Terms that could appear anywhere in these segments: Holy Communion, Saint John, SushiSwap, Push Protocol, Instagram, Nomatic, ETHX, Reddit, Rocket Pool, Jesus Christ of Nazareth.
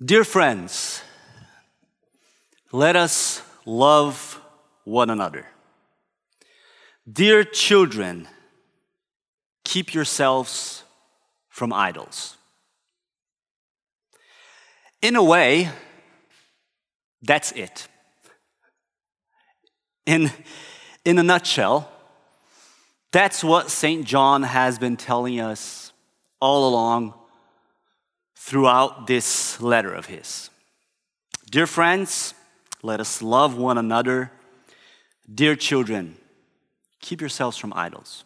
Dear friends, let us love one another. Dear children, keep yourselves from idols. In a way, that's it. In a nutshell, that's what Saint John has been telling us all along throughout this letter of his. Dear friends, let us love one another. Dear children, keep yourselves from idols.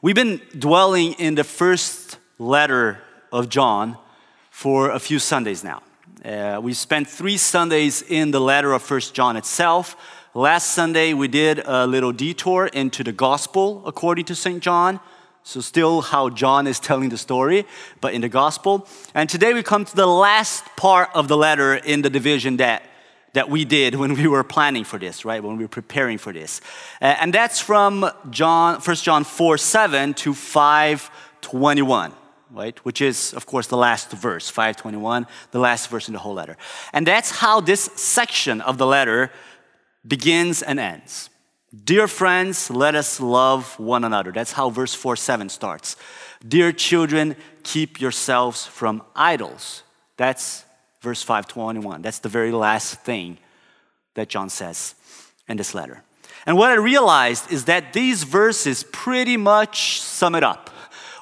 We've been dwelling in the first letter of John for a few Sundays now. We spent 3 Sundays in the letter of 1 John itself. Last Sunday, we did a little detour into the gospel according to St. John. So still how John is telling the story, but in the gospel. And today we come to the last part of the letter in the division that we did when we were planning for this, right? When we were preparing for this. And that's from 1 John 4:7 to 5:21, right? Which is, of course, the last verse, 5:21, the last verse in the whole letter. And that's how this section of the letter begins and ends. Dear friends, let us love one another. That's how verse 4:7 starts. Dear children, keep yourselves from idols. That's verse 5:21. That's the very last thing that John says in this letter. And what I realized is that these verses pretty much sum it up.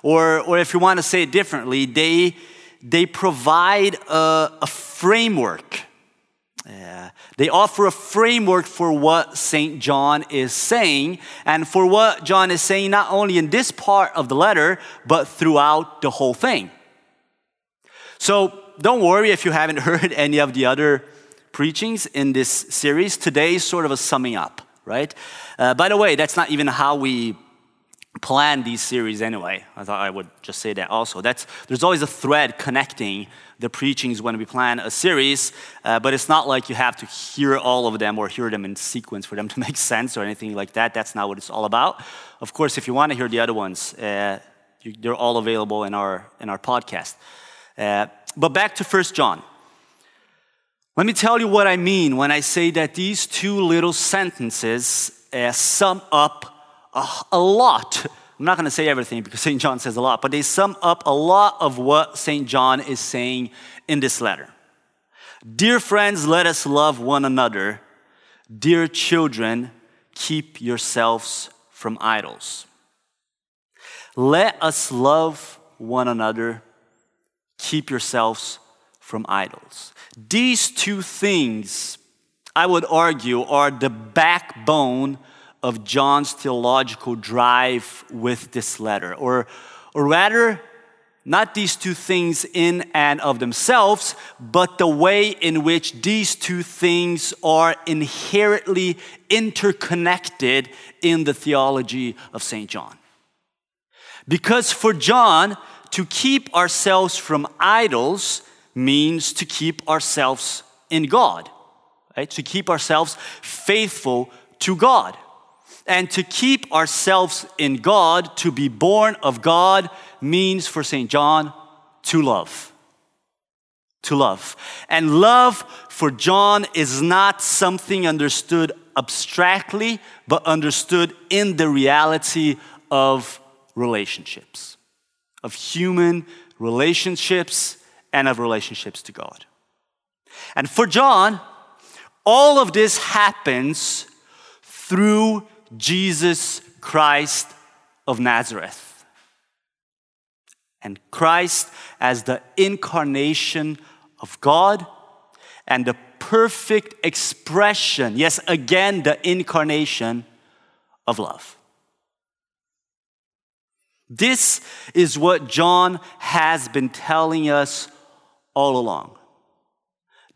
Or if you want to say it differently, they provide a framework. They offer a framework for what St. John is saying and for what John is saying not only in this part of the letter, but throughout the whole thing. So don't worry if you haven't heard any of the other preachings in this series. Today is sort of a summing up, right? By the way, that's not even how we plan these series anyway. I thought I would just say that also. There's always a thread connecting the preachings when we plan a series, but it's not like you have to hear all of them or hear them in sequence for them to make sense or anything like that. That's not what it's all about. Of course, if you want to hear the other ones, they're all available in our podcast. But back to 1 John. Let me tell you what I mean when I say that these two little sentences sum up a lot. I'm not going to say everything because St. John says a lot, but they sum up a lot of what St. John is saying in this letter. Dear friends, let us love one another. Dear children, keep yourselves from idols. Let us love one another. Keep yourselves from idols. These two things, I would argue, are the backbone of John's theological drive with this letter. Or rather, not these two things in and of themselves, but the way in which these two things are inherently interconnected in the theology of St. John. Because for John, to keep ourselves from idols means to keep ourselves in God, right? To keep ourselves faithful to God. And to keep ourselves in God, to be born of God, means for St. John to love. To love. And love for John is not something understood abstractly, but understood in the reality of relationships, of human relationships, and of relationships to God. And for John, all of this happens through Jesus Christ of Nazareth. And Christ as the incarnation of God and the perfect expression, yes, again, the incarnation of love. This is what John has been telling us all along.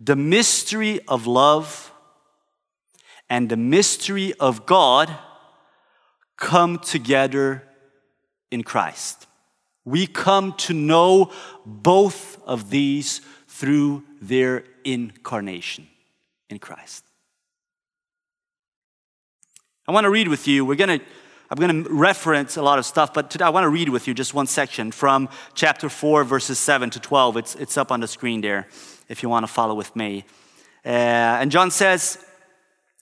The mystery of love and the mystery of God come together in Christ. We come to know both of these through their incarnation in Christ. I want to read with you. We're going to I'm going to reference a lot of stuff, but today I want to read with you just one section from chapter 4, verses 7 to 12. It's up on the screen there if you want to follow with me. And John says,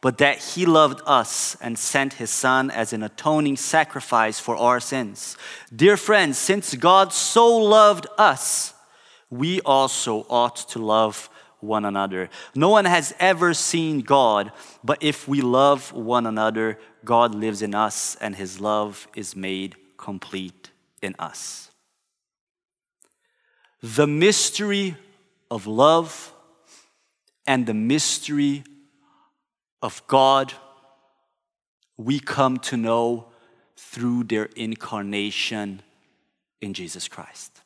but that he loved us and sent his Son as an atoning sacrifice for our sins. Dear friends, since God so loved us, we also ought to love one another. No one has ever seen God, but if we love one another, God lives in us and his love is made complete in us." The mystery of love and the mystery of God we come to know through their incarnation in Jesus Christ.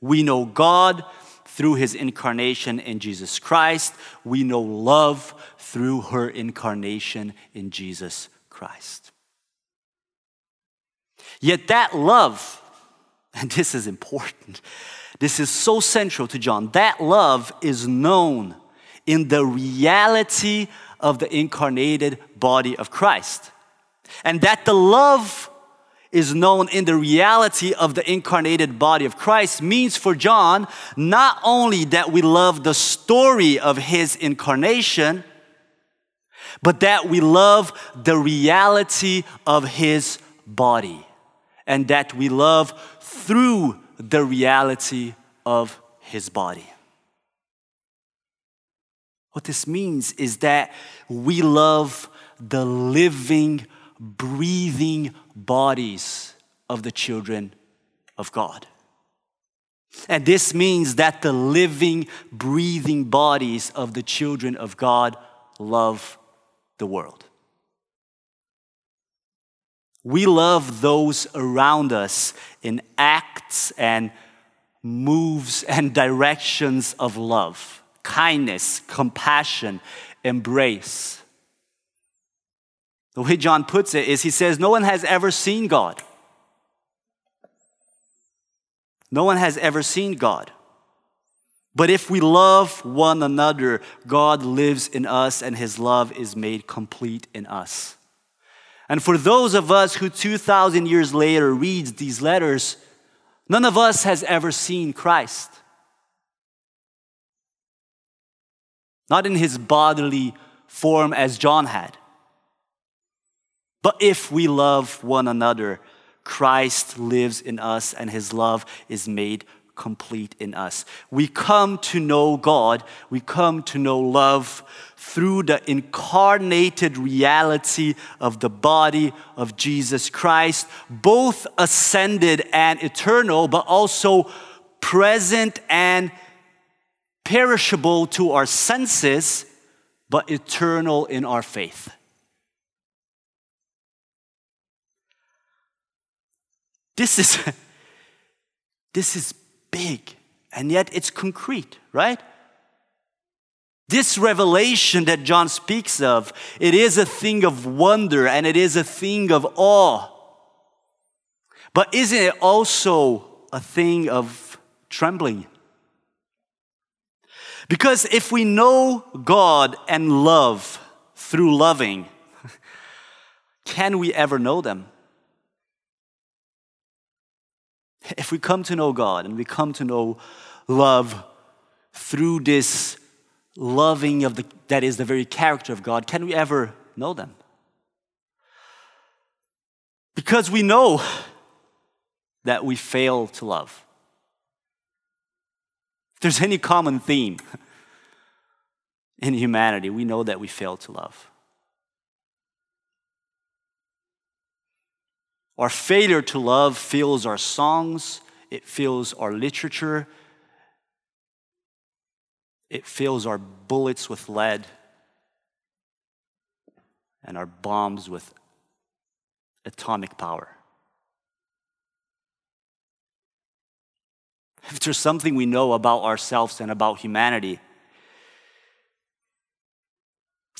We know God through his incarnation in Jesus Christ. We know love through her incarnation in Jesus Christ. Yet that love, and this is important, this is so central to John, that love is known in the reality of the incarnated body of Christ. And that the love is known in the reality of the incarnated body of Christ means for John, not only that we love the story of his incarnation, but that we love the reality of his body, and that we love through the reality of his body. What this means is that we love the living, breathing bodies of the children of God. And this means that the living, breathing bodies of the children of God love the world. We love those around us in acts and moves and directions of love, kindness, compassion, embrace. The way John puts it is he says, no one has ever seen God. No one has ever seen God. But if we love one another, God lives in us and his love is made complete in us. And for those of us who 2,000 years later reads these letters, none of us has ever seen Christ. Not in his bodily form as John had. But if we love one another, Christ lives in us and his love is made complete in us. We come to know God, we come to know love through the incarnated reality of the body of Jesus Christ, both ascended and eternal, but also present and perishable to our senses, but eternal in our faith. This is big, and yet it's concrete, right? This revelation that John speaks of, it is a thing of wonder and it is a thing of awe. But isn't it also a thing of trembling? Because if we know God and love through loving, can we ever know them? If we come to know God and we come to know love through this loving of that is the very character of God, can we ever know them? Because we know that we fail to love. If there's any common theme in humanity, we know that we fail to love. Our failure to love fills our songs, it fills our literature, it fills our bullets with lead and our bombs with atomic power. If there's something we know about ourselves and about humanity,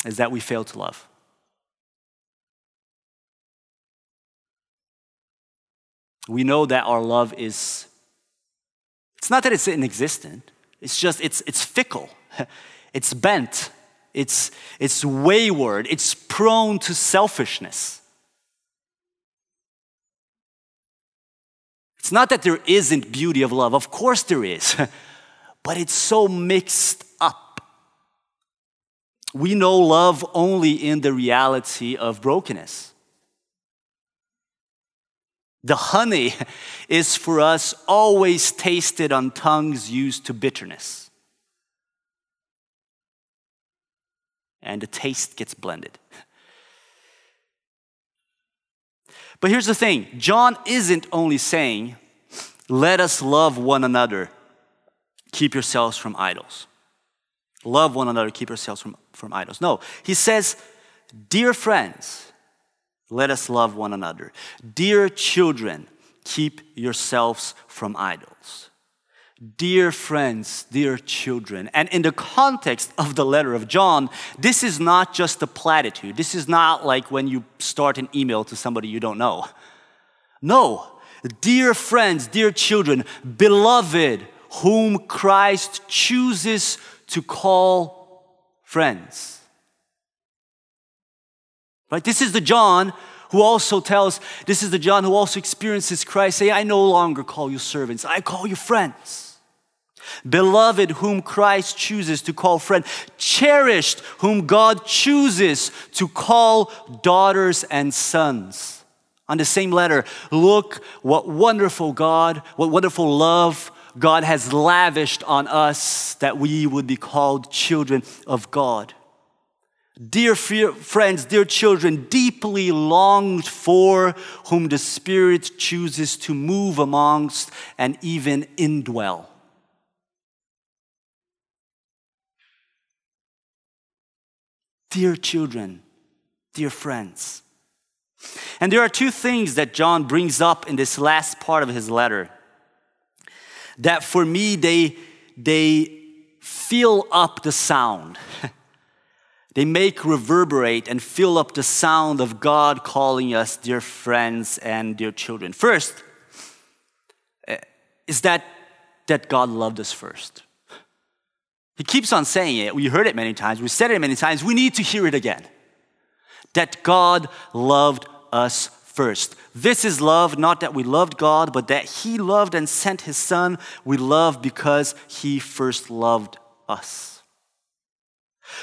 is that we fail to love. We know that our love is, it's not that it's inexistent, it's just, it's fickle, it's bent, it's wayward, it's prone to selfishness. It's not that there isn't beauty of love, of course there is, but it's so mixed up. We know love only in the reality of brokenness. The honey is for us always tasted on tongues used to bitterness. And the taste gets blended. But here's the thing, John isn't only saying, let us love one another, keep yourselves from idols. Love one another, keep yourselves from idols. No, he says, dear friends, let us love one another. Dear children, keep yourselves from idols. Dear friends, dear children. And in the context of the letter of John, this is not just a platitude. This is not like when you start an email to somebody you don't know. No. Dear friends, dear children, beloved, whom Christ chooses to call friends. Right? This is the John who also tells, this is the John who also experiences Christ saying, I no longer call you servants, I call you friends. Beloved, whom Christ chooses to call friend. Cherished, whom God chooses to call daughters and sons. On the same letter, look what wonderful God, what wonderful love God has lavished on us that we would be called children of God. Dear friends, dear children, deeply longed for, whom the Spirit chooses to move amongst and even indwell. Dear children, dear friends. And there are two things that John brings up in this last part of his letter that for me, they fill up the sound. They make reverberate and fill up the sound of God calling us dear friends and dear children. First, is that God loved us first. He keeps on saying it. We heard it many times. We said it many times. We need to hear it again. That God loved us first. This is love, not that we loved God, but that he loved and sent his son. We love because he first loved us.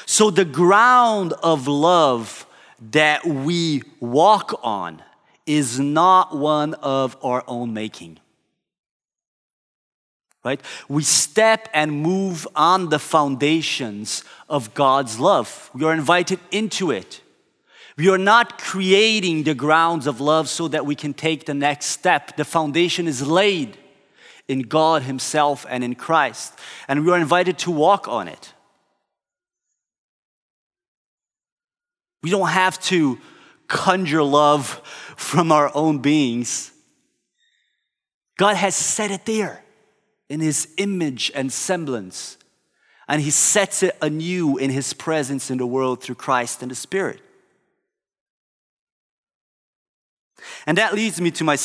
So the ground of love that we walk on is not one of our own making, right? We step and move on the foundations of God's love. We are invited into it. We are not creating the grounds of love so that we can take the next step. The foundation is laid in God himself and in Christ, and we are invited to walk on it. We don't have to conjure love from our own beings. God has set it there in his image and semblance. And he sets it anew in his presence in the world through Christ and the Spirit. And that leads me to the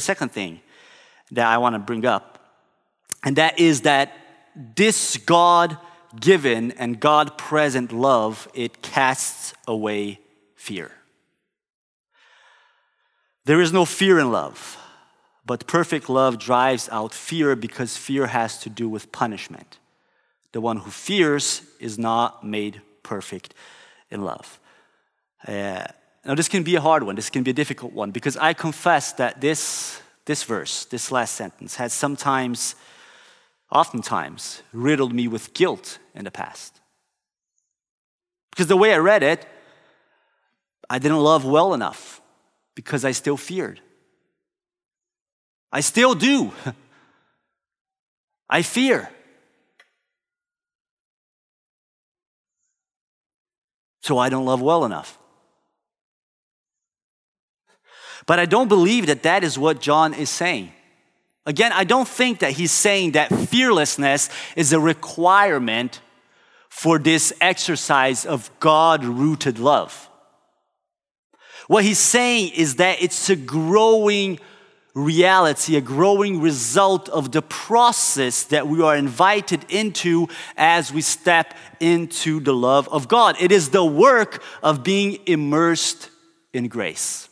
second thing that I want to bring up. And that is that this God given and God-present love, it casts away fear. There is no fear in love, but perfect love drives out fear because fear has to do with punishment. The one who fears is not made perfect in love. Now this can be a hard one, this can be a difficult one, because I confess that this verse, this last sentence, has oftentimes riddled me with guilt in the past. Because the way I read it, I didn't love well enough because I still feared. I still do. I fear. So I don't love well enough. But I don't believe that is what John is saying. Again, I don't think that he's saying that fearlessness is a requirement for this exercise of God-rooted love. What he's saying is that it's a growing reality, a growing result of the process that we are invited into as we step into the love of God. It is the work of being immersed in grace.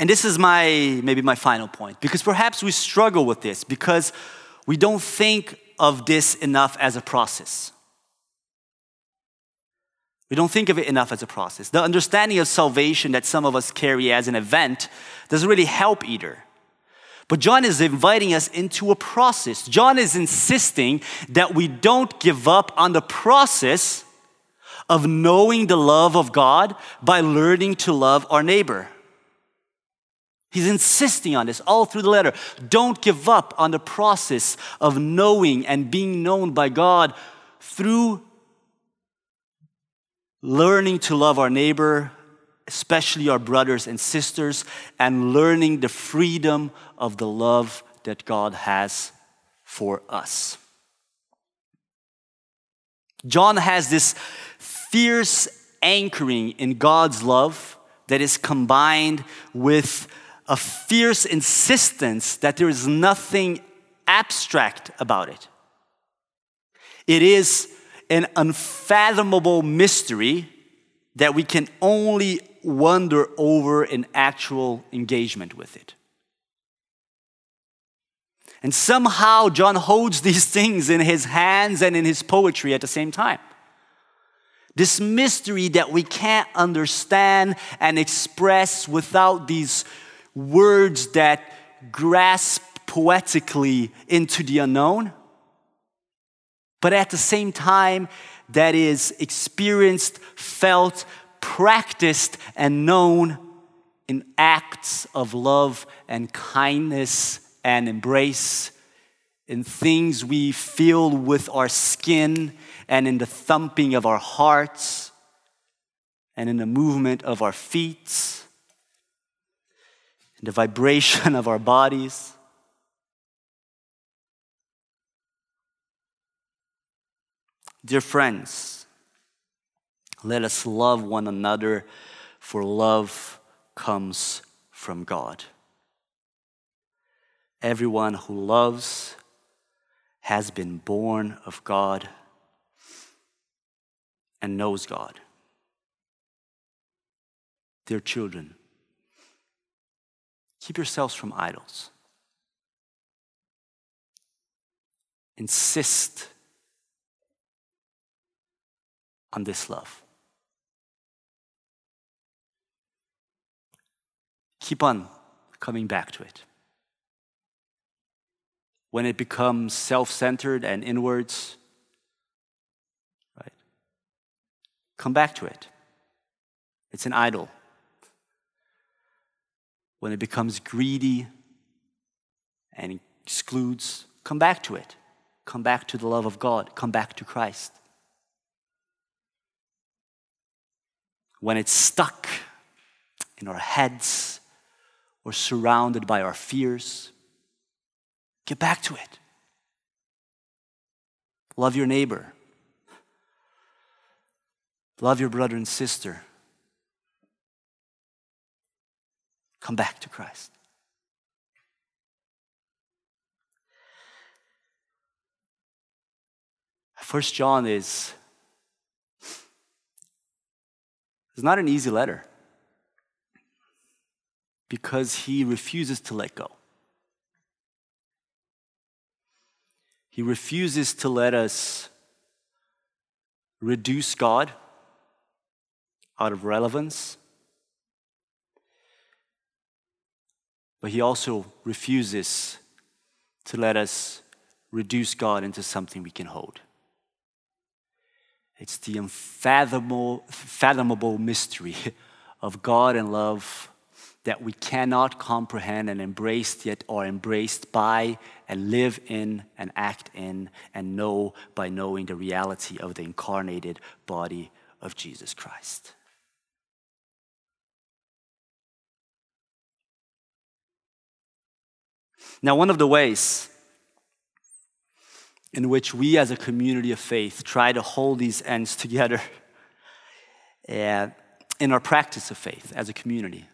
And this is maybe my final point, because perhaps we struggle with this because we don't think of this enough as a process. We don't think of it enough as a process. The understanding of salvation that some of us carry as an event doesn't really help either. But John is inviting us into a process. John is insisting that we don't give up on the process of knowing the love of God by learning to love our neighbor. He's insisting on this all through the letter. Don't give up on the process of knowing and being known by God through learning to love our neighbor, especially our brothers and sisters, and learning the freedom of the love that God has for us. John has this fierce anchoring in God's love that is combined with a fierce insistence that there is nothing abstract about it. It is an unfathomable mystery that we can only wonder over in actual engagement with it. And somehow John holds these things in his hands and in his poetry at the same time. This mystery that we can't understand and express without these words that grasp poetically into the unknown, but at the same time, that is experienced, felt, practiced, and known in acts of love and kindness and embrace, in things we feel with our skin and in the thumping of our hearts and in the movement of our feet, in the vibration of our bodies. Dear friends, let us love one another, for love comes from God. Everyone who loves has been born of God and knows God. Dear children, keep yourselves from idols. Insist on this love. Keep on coming back to it. When it becomes self-centered and inwards, right? Come back to it. It's an idol. When it becomes greedy and excludes, come back to it. Come back to the love of God. Come back to Christ. When it's stuck in our heads or surrounded by our fears, get back to it. Love your neighbor. Love your brother and sister. Come back to Christ. First John is not an easy letter because he refuses to let go. He refuses to let us reduce God out of relevance, but he also refuses to let us reduce God into something we can hold. It's the unfathomable mystery of God and love that we cannot comprehend and embrace, yet are embraced by and live in and act in and know by knowing the reality of the incarnated body of Jesus Christ. Now, one of the ways in which we as a community of faith try to hold these ends together in our practice of faith as a community,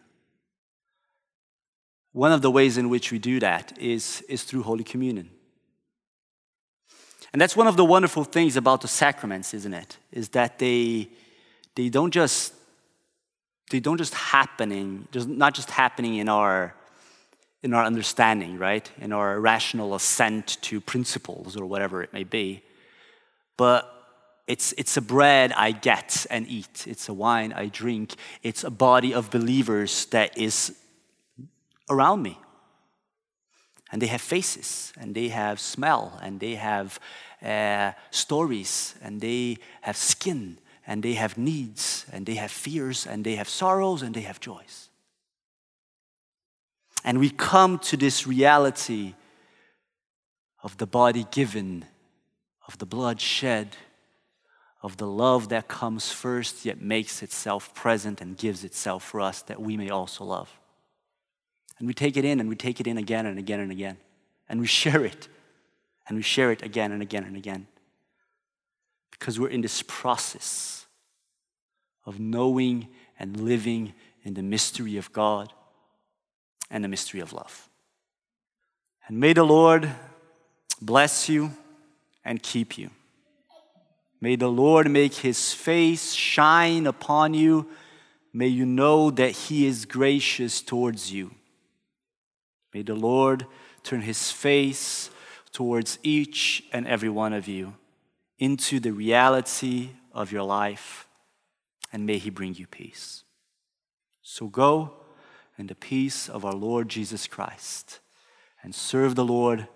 one of the ways in which we do that is through Holy Communion. And that's one of the wonderful things about the sacraments, isn't it? Is that they're not just happening in our understanding, right? In our rational assent to principles or whatever it may be. But it's a bread I get and eat. It's a wine I drink. It's a body of believers that is around me. And they have faces, and they have smell, and they have stories, and they have skin, and they have needs, and they have fears, and they have sorrows, and they have joys. And we come to this reality of the body given, of the blood shed, of the love that comes first yet makes itself present and gives itself for us that we may also love. And we take it in, and we take it in again and again and again. And we share it. And we share it again and again and again. Because we're in this process of knowing and living in the mystery of God and the mystery of love. And may the Lord bless you and keep you. May the Lord make his face shine upon you. May you know that he is gracious towards you. May the Lord turn his face towards each and every one of you into the reality of your life, and may he bring you peace. So go in the peace of our Lord Jesus Christ and serve the Lord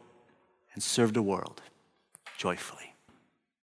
and serve the world joyfully.